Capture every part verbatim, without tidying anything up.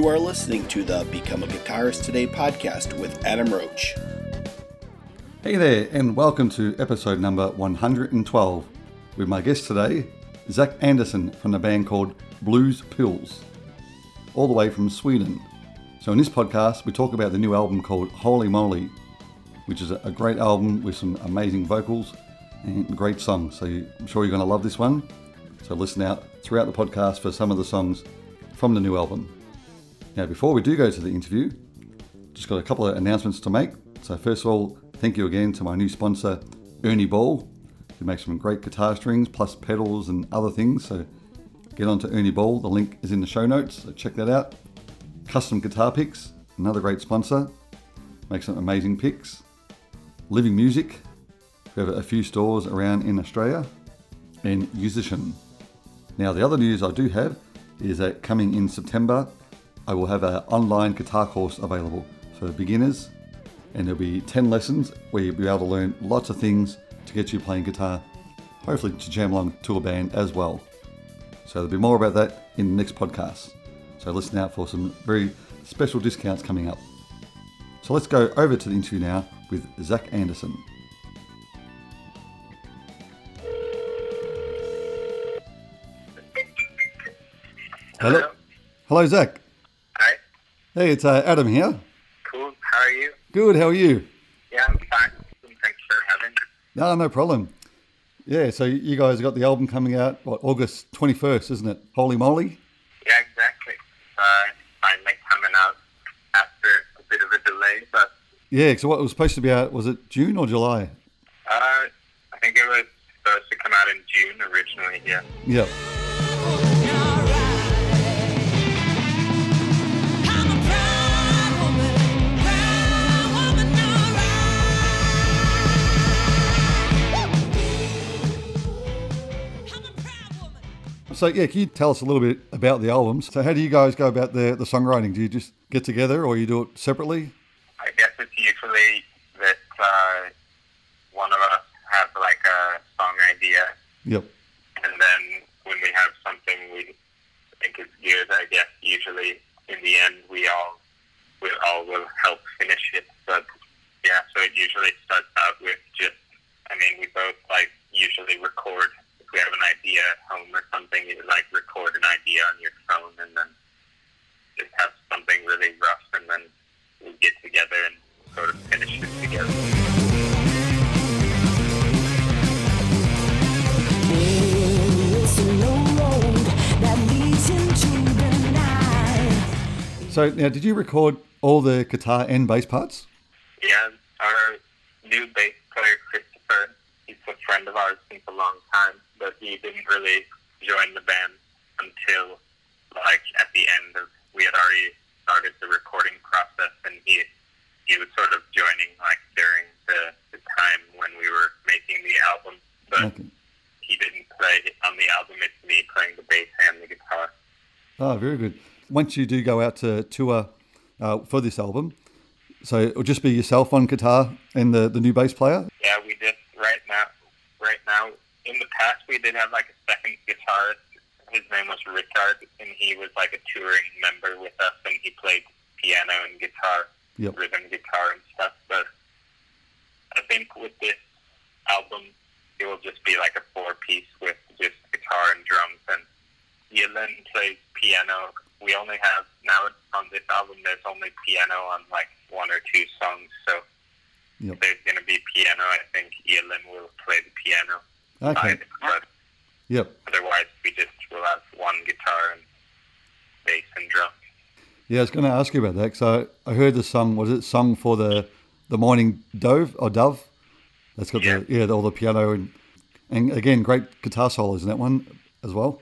You are listening to the Become a Guitarist Today podcast with Adam Roach. Hey there, and welcome to episode number one hundred twelve with my guest today, Zach Anderson from the band called Blues Pills, all the way from Sweden. So in this podcast, we talk about the new album called Holy Moly, which is a great album with some amazing vocals and great songs. So I'm sure you're going to love this one. So listen out throughout the podcast for some of the songs from the new album. Now, before we do go to the interview, just got a couple of announcements to make. So first of all, thank you again to my new sponsor, Ernie Ball, who makes some great guitar strings, plus pedals and other things. So get on to Ernie Ball. The link is in the show notes, so check that out. Custom Guitar Picks, another great sponsor, makes some amazing picks. Living Music, we have a few stores around in Australia, and Musician. Now, the other news I do have is that coming in September, I will have an online guitar course available for beginners, and there'll be ten lessons where you'll be able to learn lots of things to get you playing guitar, hopefully to jam along to a band as well. So there'll be more about that in the next podcast. So listen out for some very special discounts coming up. So let's go over to the interview now with Zach Anderson. Hello. Hello, Zach. Hi. Hey, it's uh, Adam here. Cool. How are you? Good. How are you? Yeah, I'm fine. Thanks for having me. No, no problem. Yeah, so you guys have got the album coming out, what, August twenty-first, isn't it? Holy Moly? Yeah, exactly. Uh, it's finally coming out after a bit of a delay, but... Yeah, so what it was supposed to be out, was it June or July? Uh, I think it was supposed to come out in June originally, yeah. Yep. So yeah, can you tell us a little bit about the album? So how do you guys go about the, the songwriting? Do you just get together or you do it separately? I guess it's usually that uh, one of us has like a song idea. Yep. And then when we have something we think is good, I guess usually in the end we all, we all will help finish it. But yeah, so it usually starts out with just, I mean, we both like usually record. If we have an idea at home or something, you like record an idea on your phone and then just have something really rough, and then we get together and sort of finish it together. So now, did you record all the guitar and bass parts? Yeah, our new bass player Christopher, he's a friend of ours since a long time. But he didn't really join the band until, like, at the end of, we had already started the recording process, and he he was sort of joining, like, during the, the time when we were making the album. But okay. He didn't play on the album. It's me playing the bass and the guitar. Oh, very good. Once you do go out to tour uh, for this album, so it'll just be yourself on guitar and the, the new bass player? Yeah, we just, right now, right now, in the past, we did have, like, a second guitarist. His name was Richard, and he was, like, a touring member with us, and he played piano and guitar, yep. Rhythm guitar and stuff. But I think with this album, it will just be, like, a four-piece with just guitar and drums. And Yilin plays piano. We only have, now on this album, there's only piano on, like, one or two songs. So yep. There's going to be piano. I think Yilin will play the piano. Okay. But yep. Otherwise, we just will have one guitar and bass and drum. Yeah, I was going to ask you about that. So I heard the song. Was it "Song for the the Morning Dove" or "Dove"? That's got yeah. the yeah, all the piano and and again, great guitar solos in that one as well.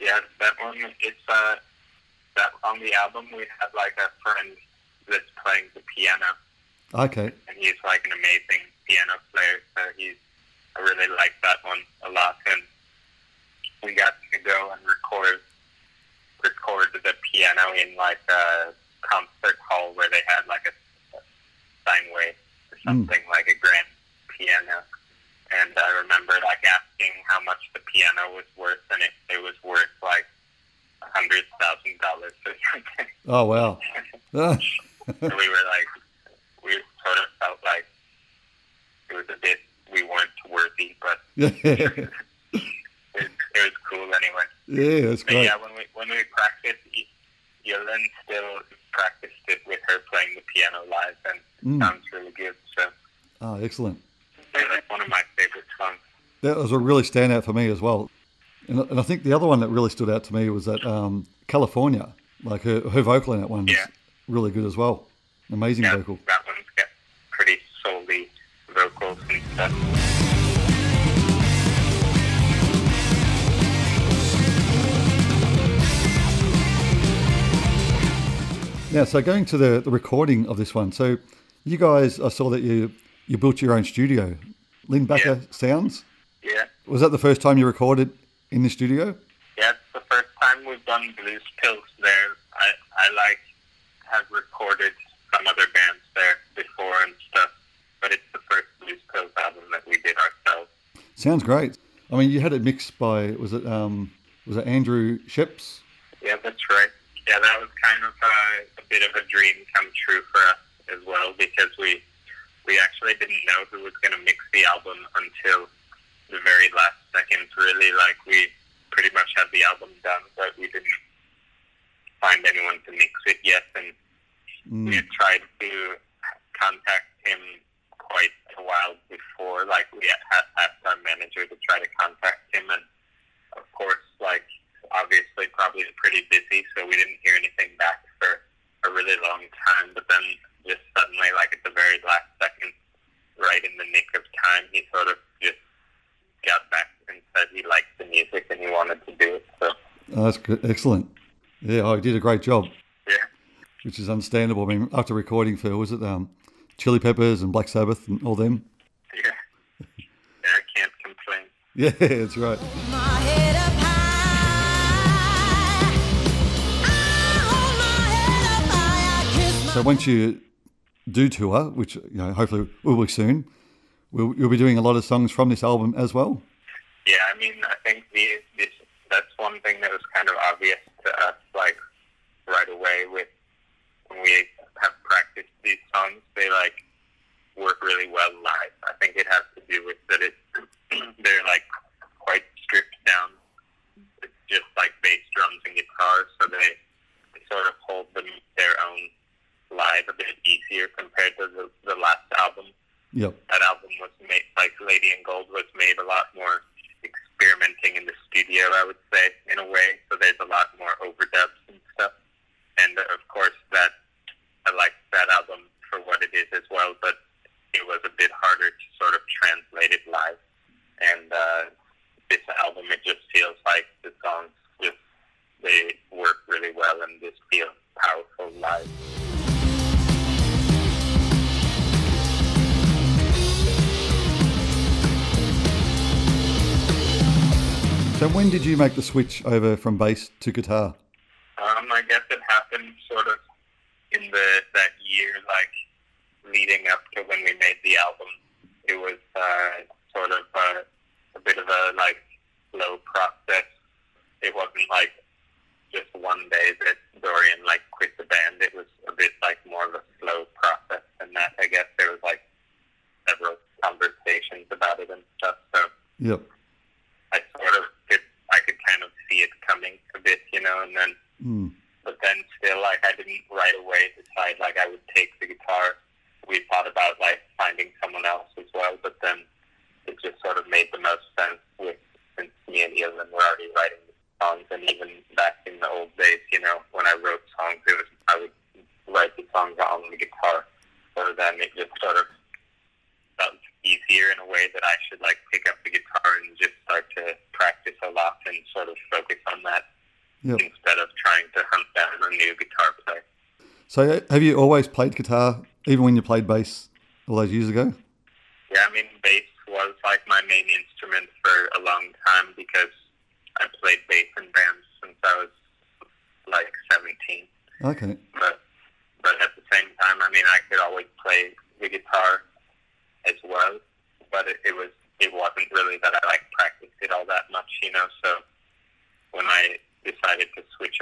Yeah, that one. It's uh, that on the album we have like a friend that's playing the piano. Okay. And he's like an amazing piano player. So he's. I really like that one a lot, and we got to go and record record the piano in like a concert hall where they had like a, a Steinway or something, mm. like a grand piano. And I remember like asking how much the piano was worth, and it, it was worth like I hundred thousand dollars or something. Oh wow! So we were like, we sort of felt like it was a bit we weren't worthy, but it, it was cool anyway. Yeah, that's great. But yeah, when we when we practiced, Yilin still practiced it with her playing the piano live, and mm. sounds really good. So ah, excellent. That's one of my favorite songs. That was a really standout for me as well. And, and I think the other one that really stood out to me was that um, California, like her, her vocal in that one, yeah. is really good as well. Amazing yeah, vocal. That one's got pretty soul-y vocals and stuff. Now, so going to the, the recording of this one, so you guys, I saw that you, you built your own studio, Lindbacker yeah. Sounds? Yeah. Was that the first time you recorded in the studio? Yeah, it's the first time we've done Blues Pills there. I, I like, have recorded some other bands there before and stuff, but it's the first Blues Pills album that we did ourselves. Sounds great. I mean, you had it mixed by, was it um, was it Andrew Sheps? Yeah, that's right. Yeah, that was kind of a, a bit of a dream come true for us as well, because we, we actually didn't know who was going to mix the album until the very last seconds, really. Like, we pretty much had the album done, but we didn't find anyone to mix it yet, and mm. we had tried to contact him quite a while before. Like, we had asked our manager to try to contact him, and of course, like, obviously probably pretty busy, so we didn't hear anything back for a really long time, but then just suddenly, like, at the very last second, right in the nick of time, he sort of just got back and said he liked the music and he wanted to do it. So oh, that's good. Excellent. Yeah, oh, he did a great job. Yeah, which is understandable. I mean, after recording for was it um, Chili Peppers and Black Sabbath and all them. Yeah, yeah, I can't complain. Yeah, that's right. My head up high. I hold my head up high. I kiss my so once you do tour, which you know, hopefully will be soon. We'll, you'll be doing a lot of songs from this album as well? Yeah, I mean, I think the, this, that's one thing that was kind of obvious to us, like, right away with when we have practiced these songs, they, like, work really well live. I think it has to do with that it, they're, like, quite stripped down. It's just, like, bass, drums, and guitars, so they, they sort of hold them their own live a bit easier compared to the, the last album. Yep. That album was made, like Lady in Gold was made a lot more experimenting in the studio, I would say, in a way. So there's a lot more overdubs and stuff. And of course, that I like that album for what it is as well, but it was a bit harder to sort of translate it live. And uh, this album, it just feels like the songs just, they work really well and just feel powerful live. So when did you make the switch over from bass to guitar? Um, I guess it happened sort of in the that year, like leading up to when we made the album. It was uh, sort of a, a bit of a like slow process. It wasn't like just one day that Dorian like quit the band. It was a bit like more of a slow process than that. I guess there was like several conversations about it and stuff. So yep. I sort of did, I could kind of see it coming a bit, you know, and then, mm. but then still, like, I didn't right away decide, like, I would take the guitar. We thought about, like, finding someone else as well, but then it just sort of made the most sense with, since me and Yilin were already writing songs, and even back in the old days, you know, when I wrote songs, it was, I would write the songs on the guitar, so then it just sort of felt easier in a way that I should, like, pick up the guitar and just start to practice a lot and sort of focus on that yep. instead of trying to hunt down a new guitar player. So have you always played guitar, even when you played bass all those years ago? Yeah, I mean, bass was, like, my main instrument for a long time because I played bass in bands since I was, like, seventeen. Okay. But, but at the same time, I mean, I could always play the guitar as well, but it, it was it wasn't really that I like practiced it all that much, you know. So when I decided to switch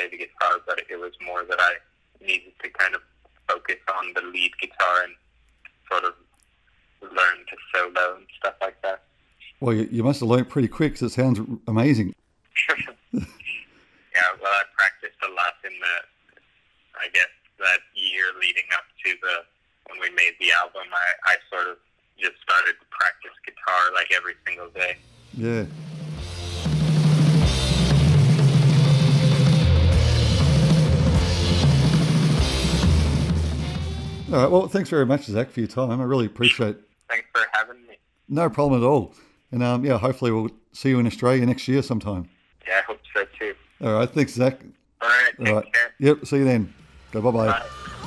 play the guitar, but it was more that I needed to kind of focus on the lead guitar and sort of learn to solo and stuff like that. Well, you, you must have learned pretty quick because it sounds amazing. Yeah, well, I practiced a lot in the, I guess, that year leading up to the, when we made the album, I, I sort of just started to practice guitar like every single day. Yeah. All right, well, thanks very much, Zach, for your time. I really appreciate it. Thanks for having me. No problem at all. And, um, yeah, hopefully we'll see you in Australia next year sometime. Yeah, I hope so too. All right, thanks, Zach. All right, all right. Take care. Yep, see you then. Go, bye-bye. Bye.